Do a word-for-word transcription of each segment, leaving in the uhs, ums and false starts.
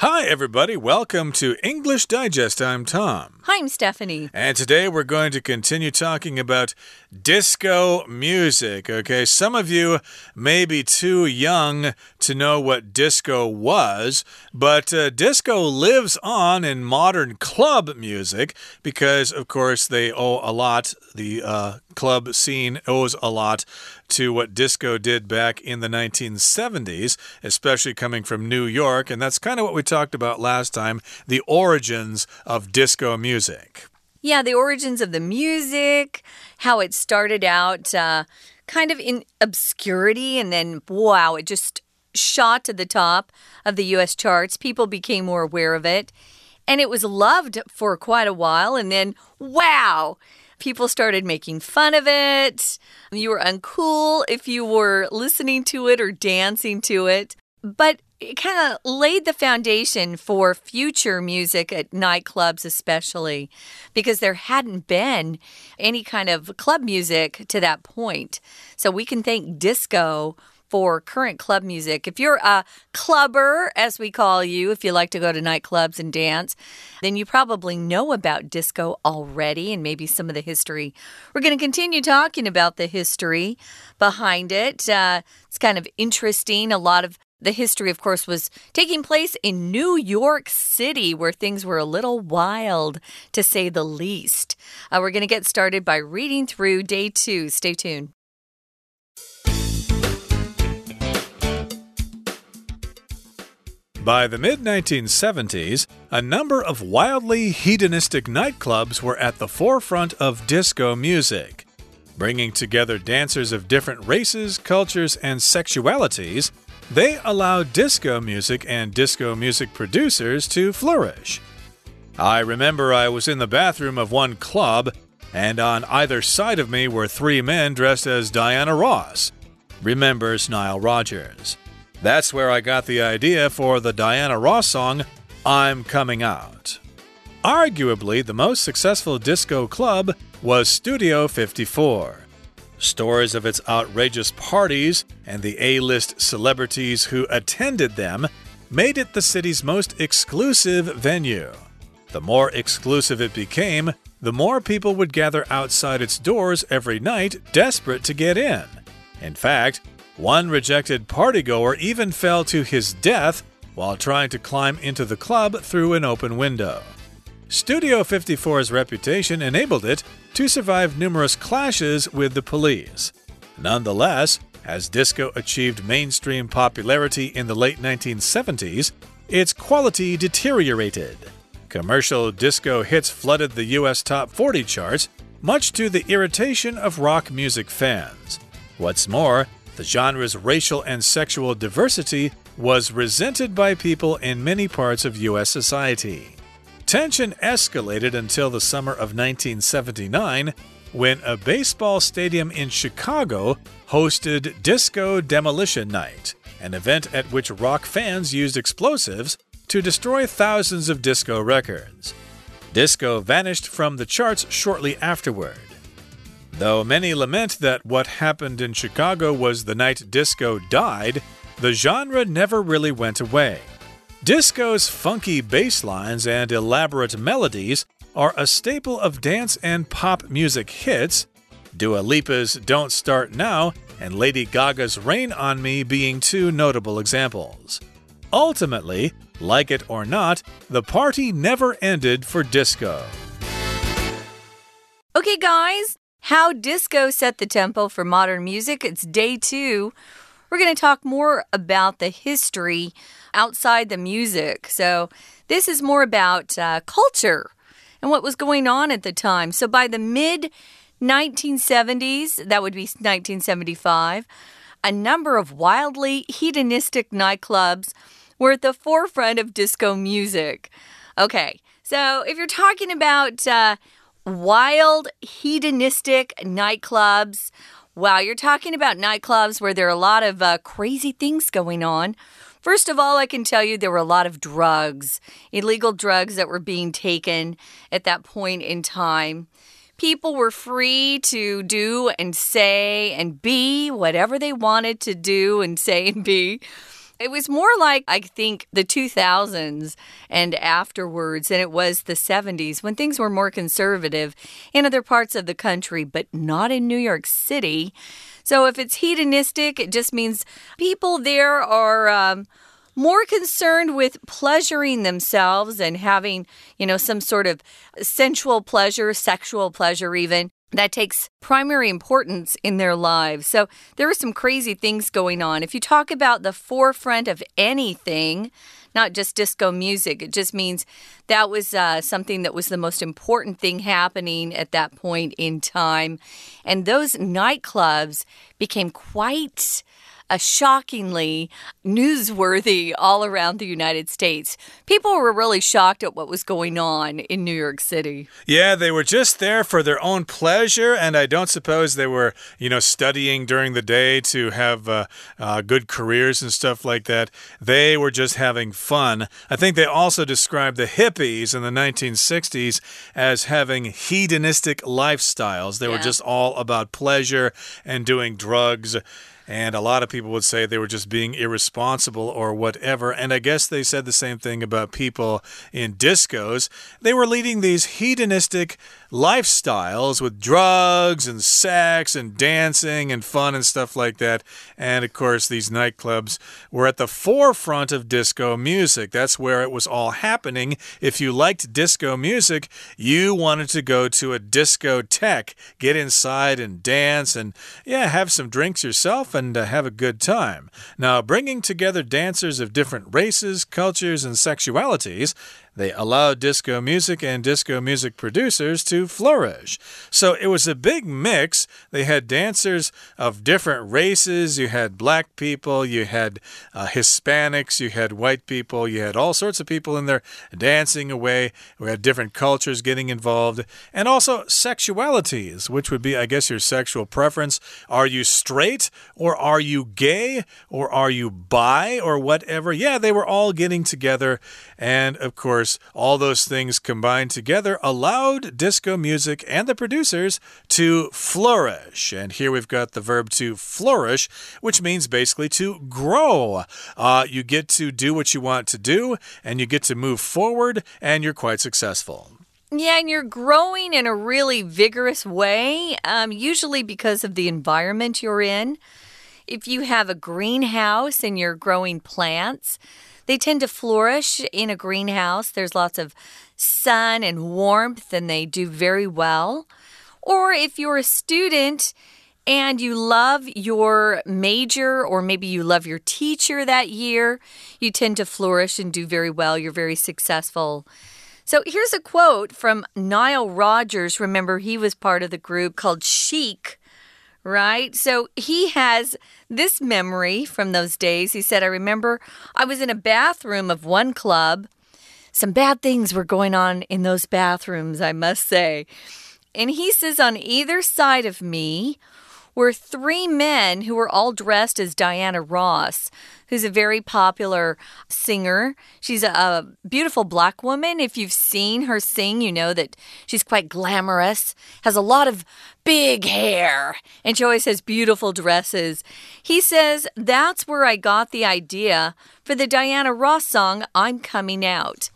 Hi, everybody. Welcome to English Digest. I'm Tom. Hi, I'm Stephanie. And today we're going to continue talking about disco music. Okay, some of you may be too young to know what disco was, but uh, disco lives on in modern club music because, of course, they owe a lot, the uh, club scene owes a lot to what disco did back in the nineteen seventies, especially coming from New York. And that's kind of what we talked about last time, the origins of disco music. Yeah, the origins of the music, how it started out uh, kind of in obscurity, and then, wow, it just shot to the top of the U S charts. People became more aware of it, and it was loved for quite a while, and then, wow!People started making fun of it. You were uncool if you were listening to it or dancing to it. But it kind of laid the foundation for future music at nightclubs especially, because there hadn't been any kind of club music to that point. So we can thank disco for current club music. If you're a clubber, as we call you, if you like to go to nightclubs and dance, then you probably know about disco already and maybe some of the history. We're going to continue talking about the history behind it. Uh, it's kind of interesting. A lot of the history, of course, was taking place in New York City, where things were a little wild, to say the least. Uh, we're going to get started by reading through day two. Stay tuned. By the mid nineteen seventies, a number of wildly hedonistic nightclubs were at the forefront of disco music. Bringing together dancers of different races, cultures, and sexualities, they allowed disco music and disco music producers to flourish. I remember I was in the bathroom of one club, and on either side of me were three men dressed as Diana Ross, remembers Nile Rodgers.That's where I got the idea for the Diana Ross song, I'm Coming Out. Arguably, the most successful disco club was Studio fifty-four. Stories of its outrageous parties and the A-list celebrities who attended them made it the city's most exclusive venue. The more exclusive it became, the more people would gather outside its doors every night, desperate to get in. In fact,One rejected partygoer even fell to his death while trying to climb into the club through an open window. Studio fifty-four's reputation enabled it to survive numerous clashes with the police. Nonetheless, as disco achieved mainstream popularity in the late nineteen seventies, its quality deteriorated. Commercial disco hits flooded the U S top forty charts, much to the irritation of rock music fans. What's more,The genre's racial and sexual diversity was resented by people in many parts of U S society. Tension escalated until the summer of nineteen seventy-nine, when a baseball stadium in Chicago hosted Disco Demolition Night, an event at which rock fans used explosives to destroy thousands of disco records. Disco vanished from the charts shortly afterward.Though many lament that what happened in Chicago was the night disco died, the genre never really went away. Disco's funky bass lines and elaborate melodies are a staple of dance and pop music hits, Dua Lipa's Don't Start Now and Lady Gaga's Rain on Me being two notable examples. Ultimately, like it or not, the party never ended for disco. Okay, guys.How disco set the tempo for modern music. It's day two. We're going to talk more about the history outside the music. So this is more about uh, culture and what was going on at the time. So by the mid nineteen seventies, that would be nineteen seventy-five, a number of wildly hedonistic nightclubs were at the forefront of disco music. Okay, so if you're talking about... Uh,Wild, hedonistic nightclubs. Wow, you're talking about nightclubs where there are a lot of uh, crazy things going on. First of all, I can tell you there were a lot of drugs, illegal drugs that were being taken at that point in time. People were free to do and say and be whatever they wanted to do and say and be. It was more like, I think, the two thousands and afterwards than it was the seventies, when things were more conservative in other parts of the country, but not in New York City. So if it's hedonistic, it just means people there are... Um, more concerned with pleasuring themselves and having, you know, some sort of sensual pleasure, sexual pleasure even, that takes primary importance in their lives. So there are some crazy things going on. If you talk about the forefront of anything, not just disco music, it just means that was uh, something that was the most important thing happening at that point in time. And those nightclubs became quite... A shockingly newsworthy all around the United States. People were really shocked at what was going on in New York City. Yeah, they were just there for their own pleasure, and I don't suppose they were, you know, studying during the day to have uh, uh, good careers and stuff like that. They were just having fun. I think they also described the hippies in the nineteen sixties as having hedonistic lifestyles. They yeah. were just all about pleasure and doing drugs. And a lot of people would say they were just being irresponsible or whatever. And I guess they said the same thing about people in discos. They were leading these hedonistic lifestyles with drugs and sex and dancing and fun and stuff like that. And, of course, these nightclubs were at the forefront of disco music. That's where it was all happening. If you liked disco music, you wanted to go to a discotheque, get inside and dance and, yeah, have some drinks yourself and uh, have a good time. Now, bringing together dancers of different races, cultures, and sexualities, they allowed disco music and disco music producers to flourish. So it was a big mix. They had dancers of different races. You had black people, you had uh, Hispanics, you had white people, you had all sorts of people in there dancing away. We had different cultures getting involved. And also sexualities, which would be, I guess, your sexual preference. Are you straight or are you gay or are you bi or whatever? Yeah, they were all getting together. And, of course, all those things combined together allowed disco music and the producers to flourish. And here we've got the verb to flourish, which means basically to grow. Uh, you get to do what you want to do, and you get to move forward, and you're quite successful. Yeah, and you're growing in a really vigorous way, um, usually because of the environment you're in. If you have a greenhouse and you're growing plants, they tend to flourish in a greenhouse. There's lots of sun and warmth, and they do very well. Or if you're a student and you love your major, or maybe you love your teacher that year, you tend to flourish and do very well. You're very successful. So here's a quote from Nile Rodgers. Remember, he was part of the group called Chic. Right? So he has this memory from those days. He said, I remember I was in a bathroom of one club. Some bad things were going on in those bathrooms, I must say. And he says, on either side of me were three men who were all dressed as Diana Ross, who's a very popular singer. She's a, a beautiful black woman. If you've seen her sing, you know that she's quite glamorous, has a lot of big hair, and she always has beautiful dresses. He says, that's where I got the idea for the Diana Ross song, I'm Coming Out.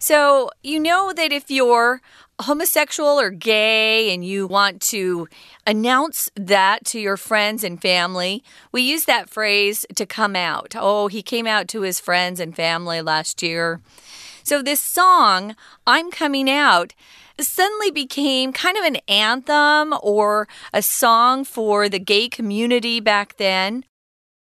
So you know that if you're homosexual or gay and you want to announce that to your friends and family, we use that phrase to come out. Oh, he came out to his friends and family last year. So this song, I'm Coming Out, suddenly became kind of an anthem or a song for the gay community back then.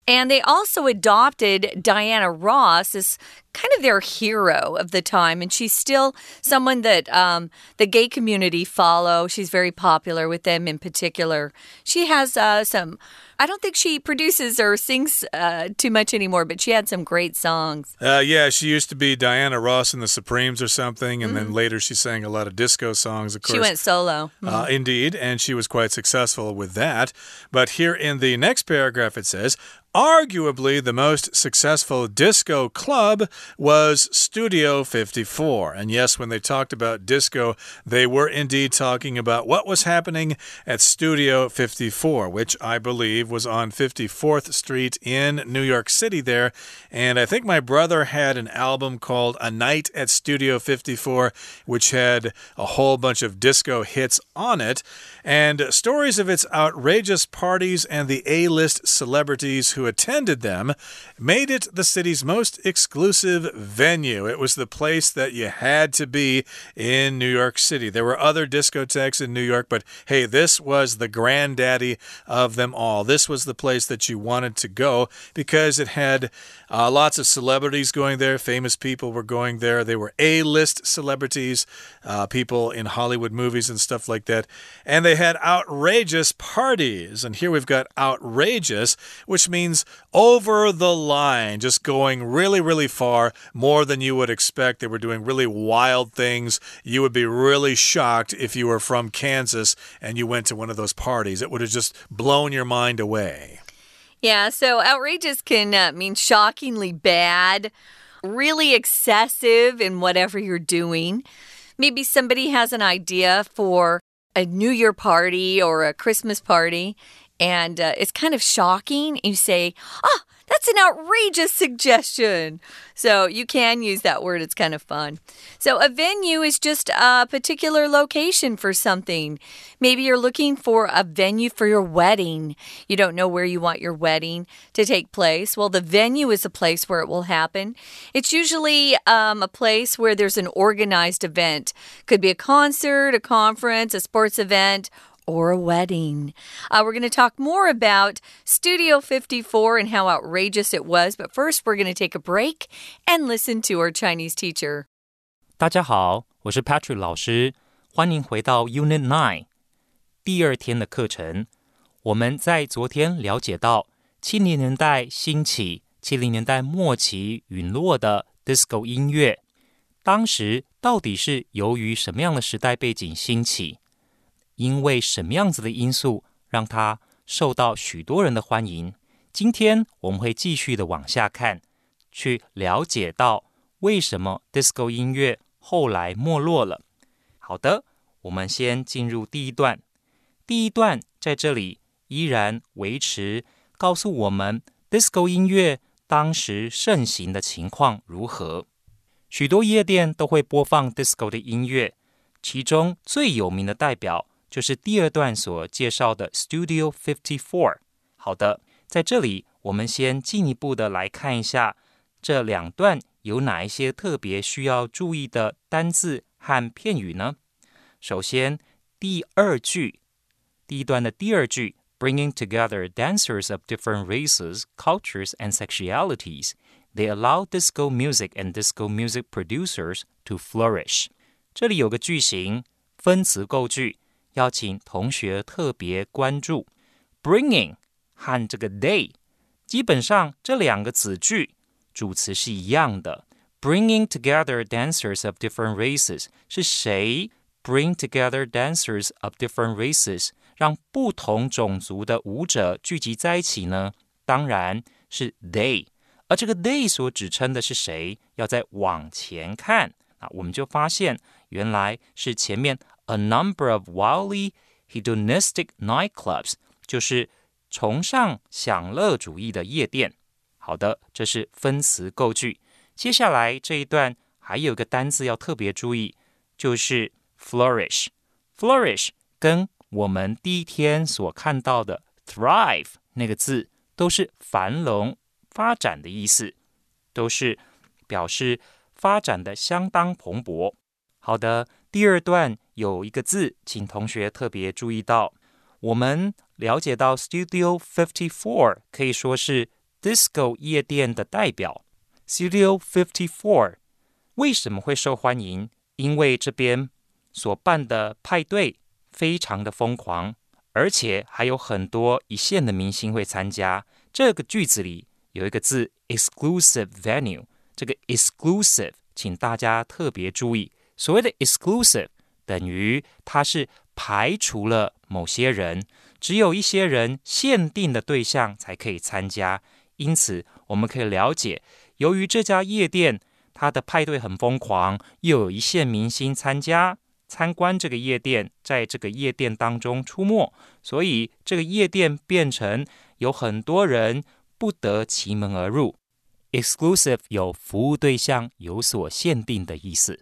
And they also adopted Diana Ross as kind of their hero of the time. And she's still someone that um, the gay community follow. She's very popular with them in particular. She has uh, some, I don't think she produces or sings uh, too much anymore, but she had some great songs. Uh, yeah, she used to be Diana Ross in the Supremes or something. And mm-hmm. then later she sang a lot of disco songs, of course. She went solo. Mm-hmm. Uh, indeed. And she was quite successful with that. But here in the next paragraph it says, arguably the most successful disco club was Studio fifty-four. And yes, when they talked about disco, they were indeed talking about what was happening at Studio fifty-four, which I believe was on fifty-fourth Street in New York City there. And I think my brother had an album called A Night at Studio fifty-four, which had a whole bunch of disco hits on it and stories of its outrageous parties and the A-list celebrities who attended them made it the city's most exclusive venue. It was the place that you had to be in New York City. There were other discotheques in New York, but hey, this was the granddaddy of them all. This was the place that you wanted to go because it had uh, lots of celebrities going there. Famous people were going there. They were A-list celebrities, uh, people in Hollywood movies and stuff like that. And they had outrageous parties. And here we've got outrageous, which means over the line, just going really, really far, more than you would expect. They were doing really wild things. You would be really shocked if you were from Kansas and you went to one of those parties. It would have just blown your mind away. Yeah, so outrageous can uh, mean shockingly bad, really excessive in whatever you're doing. Maybe somebody has an idea for a New Year party or a Christmas party, and uh, it's kind of shocking. You say, oh, that's an outrageous suggestion. So you can use that word. It's kind of fun. So a venue is just a particular location for something. Maybe you're looking for a venue for your wedding. You don't know where you want your wedding to take place. Well, the venue is a place where it will happen. It's usually um, a place where there's an organized event. Could be a concert, a conference, a sports event, or a wedding. Uh, we're going to talk more about Studio fifty-four and how outrageous it was. But first, we're going to take a break and listen to our Chinese teacher. 大家好，我是 Patrick 老师，欢迎回到 Unit nine 第二天的课程。我们在昨天了解到七零年代兴起、七零年代末期陨落的 disco 音乐，当时到底是由于什么样的时代背景兴起？因为什么样子的因素让它受到许多人的欢迎？今天我们会继续的往下看，去了解到为什么 disco 音乐后来没落了。好的，我们先进入第一段。第一段在这里依然维持告诉我们 disco 音乐当时盛行的情况如何。许多夜店都会播放 disco 的音乐，其中最有名的代表就是第二段所介绍的 Studio fifty-four。 好的，在这里我们先进一步的来看一下这两段有哪一些特别需要注意的单字和片语呢？首先，第二句，第一段的第二句 Bringing together dancers of different races, cultures and sexualities, they allow disco music and disco music producers to flourish。 这里有个句型，分词构句，要请同学特别关注 bringing 和这个 they， 基本上这两个子句主词是一样的。 Bringing together dancers of different races 是谁 bring together dancers of different races 让不同种族的舞者聚集在一起呢？当然是 they， 而这个 they 所指称的是谁？要再往前看，我们就发现原来是前面A number of wildly hedonistic nightclubs， 就是崇尚享乐主义的夜店。好的，这是分词构句。接下来这一段还有个单字要特别注意，就是 flourish。 flourish 跟我们第一天所看到的 thrive 那个字都是繁荣、发展的意思，都是表示发展的相当蓬勃。好的，第二段有一个字请同学特别注意到。我们了解到 Studio fifty-four 可以说是 disco 夜店的代表。 Studio fifty-four 为什么会受欢迎？因为这边所办的派对非常的疯狂，而且还有很多一线的明星会参加。这个句子里有一个字 exclusive venue， 这个 exclusive 请大家特别注意。所谓的 exclusive 等于它是排除了某些人，只有一些人限定的对象才可以参加。因此我们可以了解，由于这家夜店他的派对很疯狂，又有一线明星参加参观这个夜店，在这个夜店当中出没，所以这个夜店变成有很多人不得其门而入。 Exclusive 有服务对象有所限定的意思。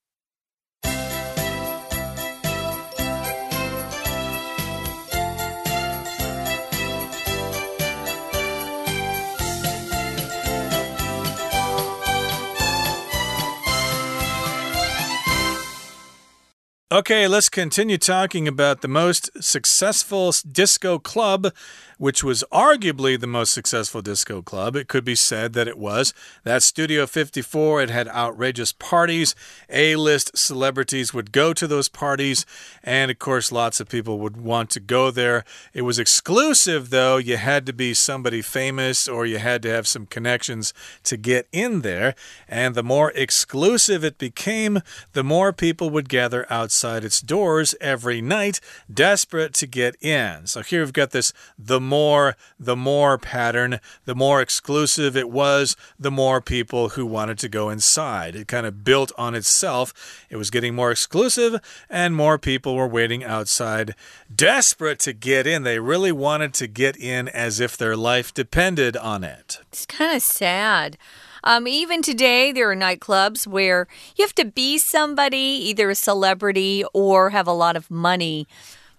Okay, let's continue talking about the most successful disco club, which was arguably the most successful disco club. It could be said that it was. That's Studio fifty-four. It had outrageous parties. A-list celebrities would go to those parties, and of course, lots of people would want to go there. It was exclusive, though. You had to be somebody famous, or you had to have some connections to get in there. And the more exclusive it became, the more people would gather outside its doors every night, desperate to get in. So here we've got this the more, the more pattern. The more exclusive it was, the more people who wanted to go inside. It kind of built on itself. It was getting more exclusive, and more people were waiting outside, desperate to get in. They really wanted to get in as if their life depended on it. It's kind of sad.Um, even today, there are nightclubs where you have to be somebody, either a celebrity or have a lot of money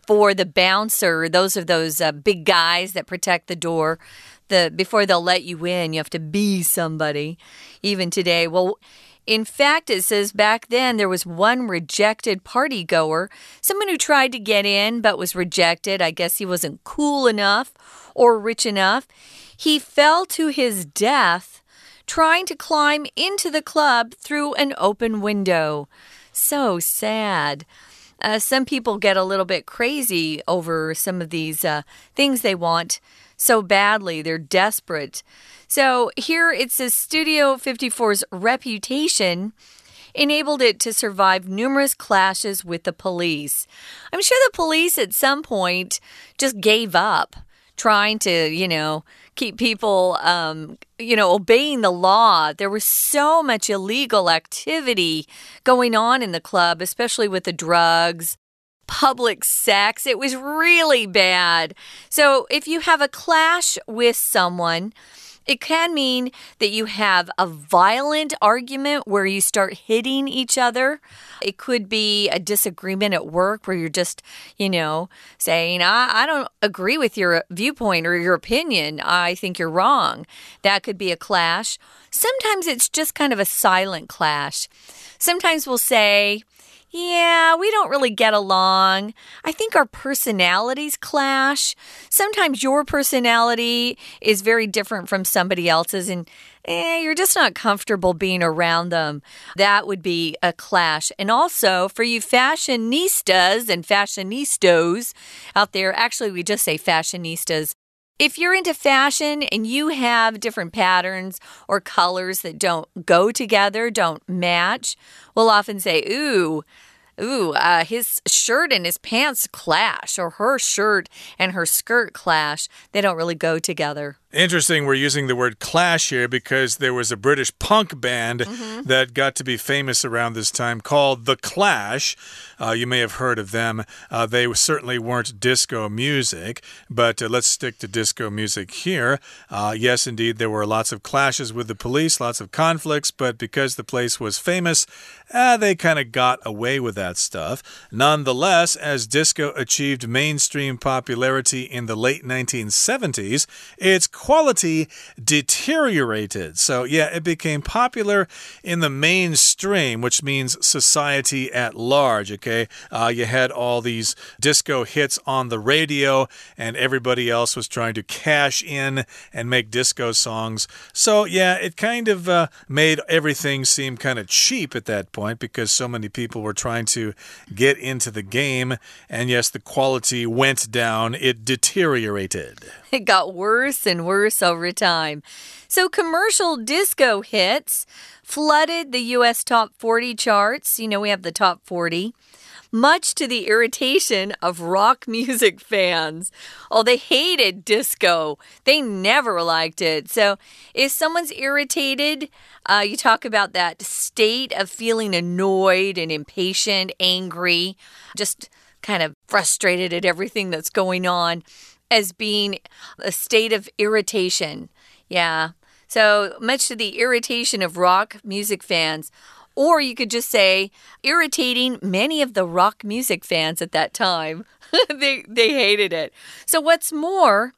for the bouncer. Those are those uh, big guys that protect the door. The, before they'll let you in, you have to be somebody, even today. Well, in fact, it says back then there was one rejected party goer, someone who tried to get in but was rejected. I guess he wasn't cool enough or rich enough. He fell to his death.Trying to climb into the club through an open window. So sad. Uh, some people get a little bit crazy over some of these uh, things they want so badly. They're desperate. So here it says Studio fifty-four's reputation enabled it to survive numerous clashes with the police. I'm sure the police at some point just gave up trying to, you know...keep people, um, you know, obeying the law. There was so much illegal activity going on in the club, especially with the drugs, public sex. It was really bad. So if you have a clash with someone...It can mean that you have a violent argument where you start hitting each other. It could be a disagreement at work where you're just, you know, saying, I, I don't agree with your viewpoint or your opinion. I think you're wrong. That could be a clash. Sometimes it's just kind of a silent clash. Sometimes we'll say...Yeah, we don't really get along. I think our personalities clash. Sometimes your personality is very different from somebody else's, and eh, you're just not comfortable being around them. That would be a clash. And also, for you fashionistas and fashionistas out there, actually, we just say fashionistas.If you're into fashion and you have different patterns or colors that don't go together, don't match, we'll often say, ooh, ooh, uh, his shirt and his pants clash, or her shirt and her skirt clash. They don't really go together.Interesting, we're using the word clash here because there was a British punk band mm-hmm. that got to be famous around this time called The Clash. Uh, you may have heard of them. Uh, they certainly weren't disco music, but uh, let's stick to disco music here. Uh, yes, indeed, there were lots of clashes with the police, lots of conflicts, but because the place was famous, uh, they kind of got away with that stuff. Nonetheless, as disco achieved mainstream popularity in the late nineteen seventies, it's quality deteriorated. So, yeah, it became popular in the mainstream, which means society at large, okay? Uh, you had all these disco hits on the radio, and everybody else was trying to cash in and make disco songs. So, yeah, it kind of uh, made everything seem kind of cheap at that point because so many people were trying to get into the game. And, yes, the quality went down. It deteriorated. It got worse and worse.Worse over time. So commercial disco hits flooded the U S top forty charts. You know, we have the top forty. much to the irritation of rock music fans. Oh, they hated disco. They never liked it. So if someone's irritated, uh, you talk about that state of feeling annoyed and impatient, angry, just kind of frustrated at everything that's going on as being a state of irritation. Yeah. So much to the irritation of rock music fans, or you could just say irritating many of the rock music fans at that time. they, they hated it. So what's more,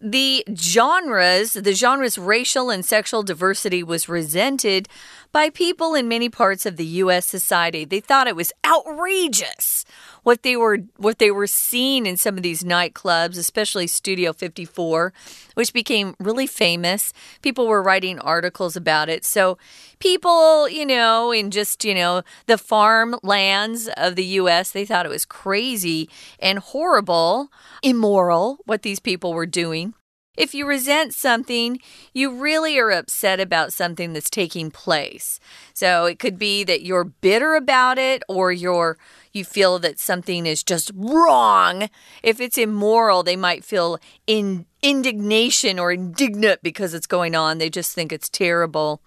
the genres, the genre's racial and sexual diversity was resented by people in many parts of the U S society. They thought it was outrageous what they were what they were seeing in some of these nightclubs, especially Studio fifty-four, which became really famous. People were writing articles about it. So people, you know, in just, you know, the farmlands of the U S, they thought it was crazy and horrible, immoral, what these people were doing. If you resent something, you really are upset about something that's taking place. So it could be that you're bitter about it, or you're you feel that something is just wrong. If it's immoral, they might feel in, indignation or indignant because it's going on. They just think it's terrible.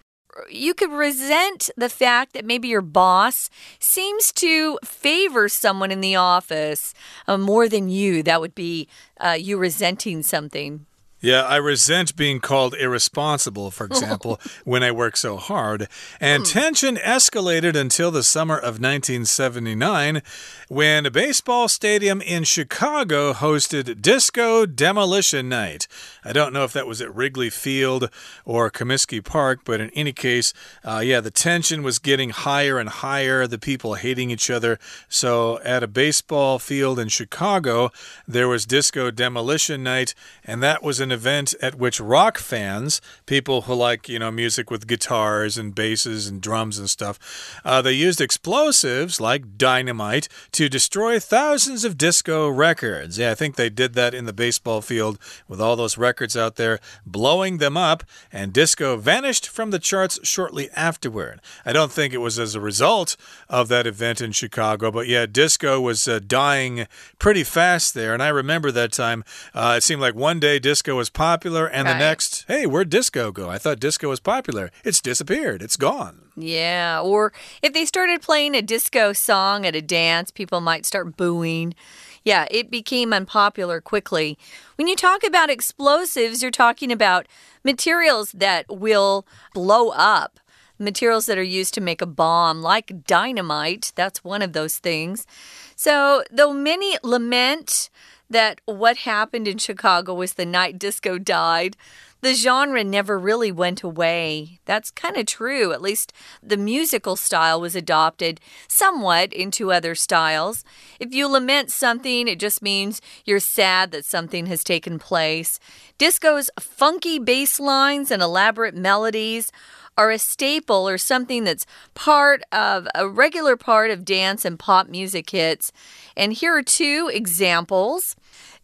You could resent the fact that maybe your boss seems to favor someone in the office uh, more than you. That would be uh, you resenting something. Yeah, I resent being called irresponsible, for example, when I work so hard. And tension escalated until the summer of nineteen seventy-nine, when a baseball stadium in Chicago hosted Disco Demolition Night. I don't know if that was at Wrigley Field or Comiskey Park, but in any case, uh, yeah, the tension was getting higher and higher, the people hating each other. So at a baseball field in Chicago, there was Disco Demolition Night, and that was an event at which rock fans, people who like, you know, music with guitars and basses and drums and stuff, uh, they used explosives like dynamite to destroy thousands of disco records. Yeah, I think they did that in the baseball field with all those records out there, blowing them up, and disco vanished from the charts shortly afterward. I don't think it was as a result of that event in Chicago, but yeah, disco was uh, dying pretty fast there, and I remember that time. Uh, it seemed like one day disco was popular, and right. The next, hey, where'd disco go? I thought disco was popular. It's disappeared. It's gone. Yeah, or if they started playing a disco song at a dance, people might start booing. Yeah, it became unpopular quickly. When you talk about explosives, you're talking about materials that will blow up. Materials that are used to make a bomb, like dynamite. That's one of those things. So, though many lament that what happened in Chicago was the night disco died, the genre never really went away. That's kind of true. At least the musical style was adopted somewhat into other styles. If you lament something, it just means you're sad that something has taken place. Disco's funky bass lines and elaborate melodies are a staple or something that's part of a regular part of dance and pop music hits. And here are two examples.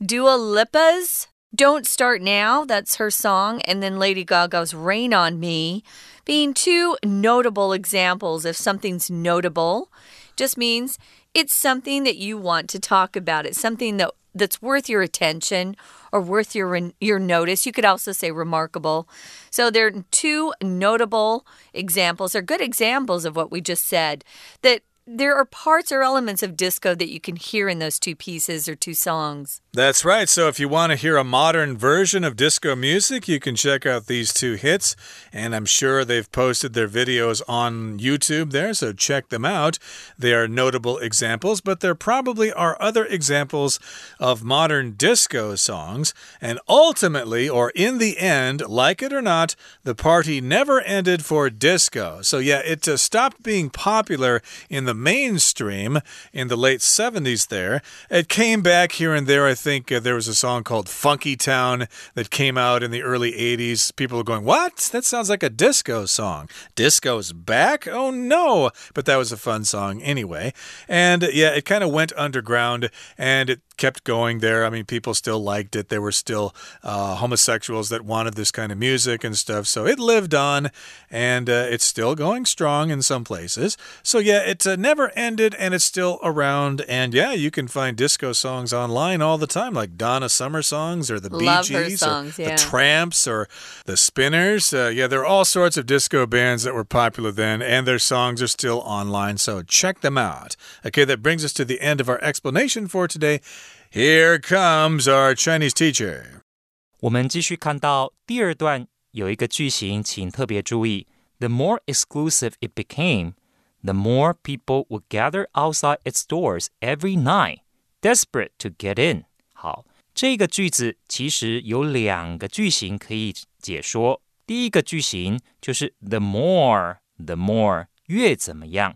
Dua Lipa's Don't Start Now, that's her song, and then Lady Gaga's Rain on Me, being two notable examples. If something's notable, just means it's something that you want to talk about. It's something that that's worth your attention or worth your your notice. You could also say remarkable. So there are two notable examples, or good examples of what we just said, that there are parts or elements of disco that you can hear in those two pieces or two songs. That's right. So if you want to hear a modern version of disco music, you can check out these two hits. And I'm sure they've posted their videos on YouTube there, so check them out. They are notable examples, but there probably are other examples of modern disco songs. And ultimately, or in the end, like it or not, the party never ended for disco. So yeah, it uh, stopped being popular in the mainstream in the late seventies there. It came back here and there. I think uh, there was a song called Funky Town that came out in the early eighties. People were going, what? That sounds like a disco song. Disco's back? Oh no. But that was a fun song anyway. And yeah, it kind of went underground, and it kept going there. I mean, people still liked it. There were still uh, homosexuals that wanted this kind of music and stuff. So it lived on, and uh, it's still going strong in some places. So yeah, it uh, never ended, and it's still around. And yeah, you can find disco songs online all the time, like Donna Summer songs or the Love Bee Gees songs, or yeah. the Tramps or the Spinners. Uh, yeah, there are all sorts of disco bands that were popular then, and their songs are still online. So check them out. Okay, that brings us to the end of our explanation for today. Here comes our Chinese teacher. 我们继续看到第二段有一个句型，请特别注意。The more exclusive it became, the more people would gather outside its doors every night, desperate to get in. 好，这个句子其实有两个句型可以解说。第一个句型就是 the more, the more, 越怎么样。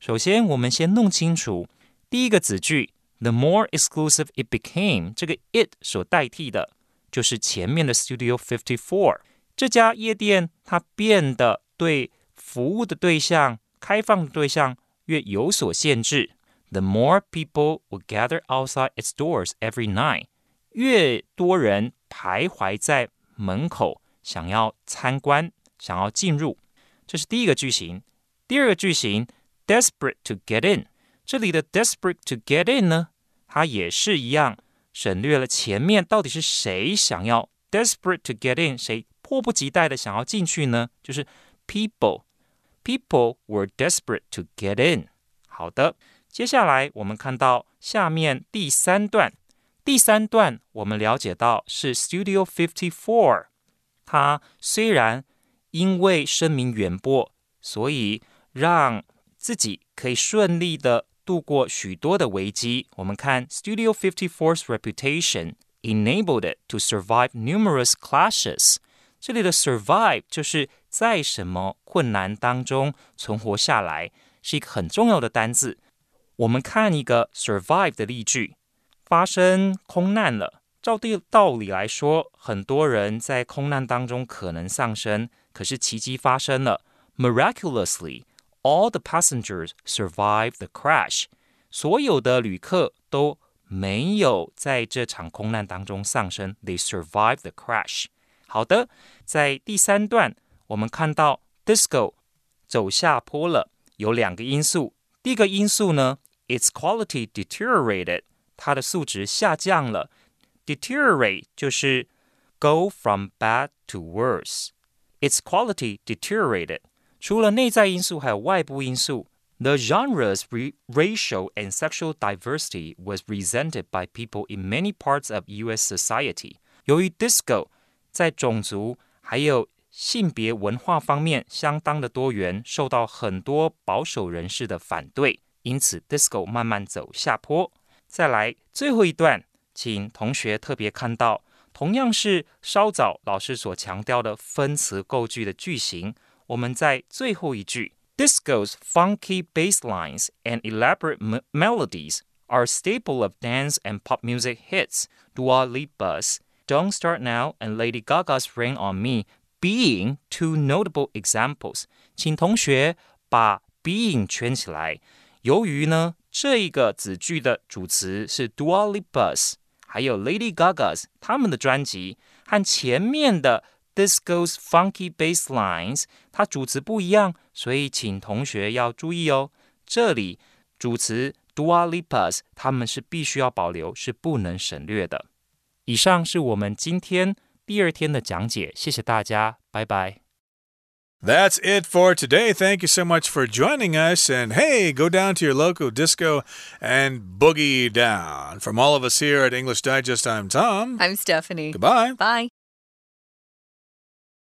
首先，我们先弄清楚第一个子句。The more exclusive it became, 这个 it 所代替的就是前面的 Studio fifty-four。这家夜店它变得对服务的对象、开放的对象越有所限制。The more people would gather outside its doors every night. 越多人徘徊在门口，想要参观，想要进入。这是第一个句型。第二个句型 desperate to get in。这里的 desperate to get in 呢，它也是一样省略了前面到底是谁想要 desperate to get in， 谁迫不及待的想要进去呢？就是 people people were desperate to get in。 好的，接下来我们看到下面第三段。第三段我们了解到是 Studio fifty-four， 它虽然因为声名远播，所以让自己可以顺利的度过许多的危机。我们看 Studio fifty-four's reputation enabled it to survive numerous clashes。 这里的 survive 就是在什么困难当中存活下来，是一个很重要的单字。我们看一个 survive 的例句，发生空难了，照道理来说，很多人在空难当中可能丧生，可是奇迹发生了。 Miraculously, all the passengers survived the crash. 所有的旅客都没有在这场空难当中丧生。 They survived the crash. 好的，在第三段我们看到 disco 走下坡了，有两个因素。第一个因素呢， its quality deteriorated. 它的素质下降了。 Deteriorate 就是 go from bad to worse. Its quality deteriorated.除了内在因素还有外部因素。 The genre's racial and sexual diversity was resented by people in many parts of U S society. 由于 disco 在种族还有性别文化方面相当的多元，受到很多保守人士的反对，因此 disco 慢慢走下坡。再来最后一段，请同学特别看到，同样是稍早老师所强调的分词构句的句型。我们在最后一句 Disco's funky bass lines and elaborate m- melodies are staple of dance and pop music hits. Dua Lipa's Don't Start Now and Lady Gaga's Rain on Me being two notable examples. 请同学把 being 圈起来。由于呢，这一个子句的主词是 Dua Lipa's 还有 Lady Gaga's 他们的专辑，和前面的Disco's funky bass lines 它主词不一样，所以请同学要注意哦。这里主词 Dua Lipa's 它们是必须要保留，是不能省略的。以上是我们今天第二天的讲解，谢谢大家，拜拜。That's it for today. Thank you so much for joining us. And hey, go down to your local disco and boogie down. From all of us here at English Digest, I'm Tom. I'm Stephanie. Goodbye. Bye.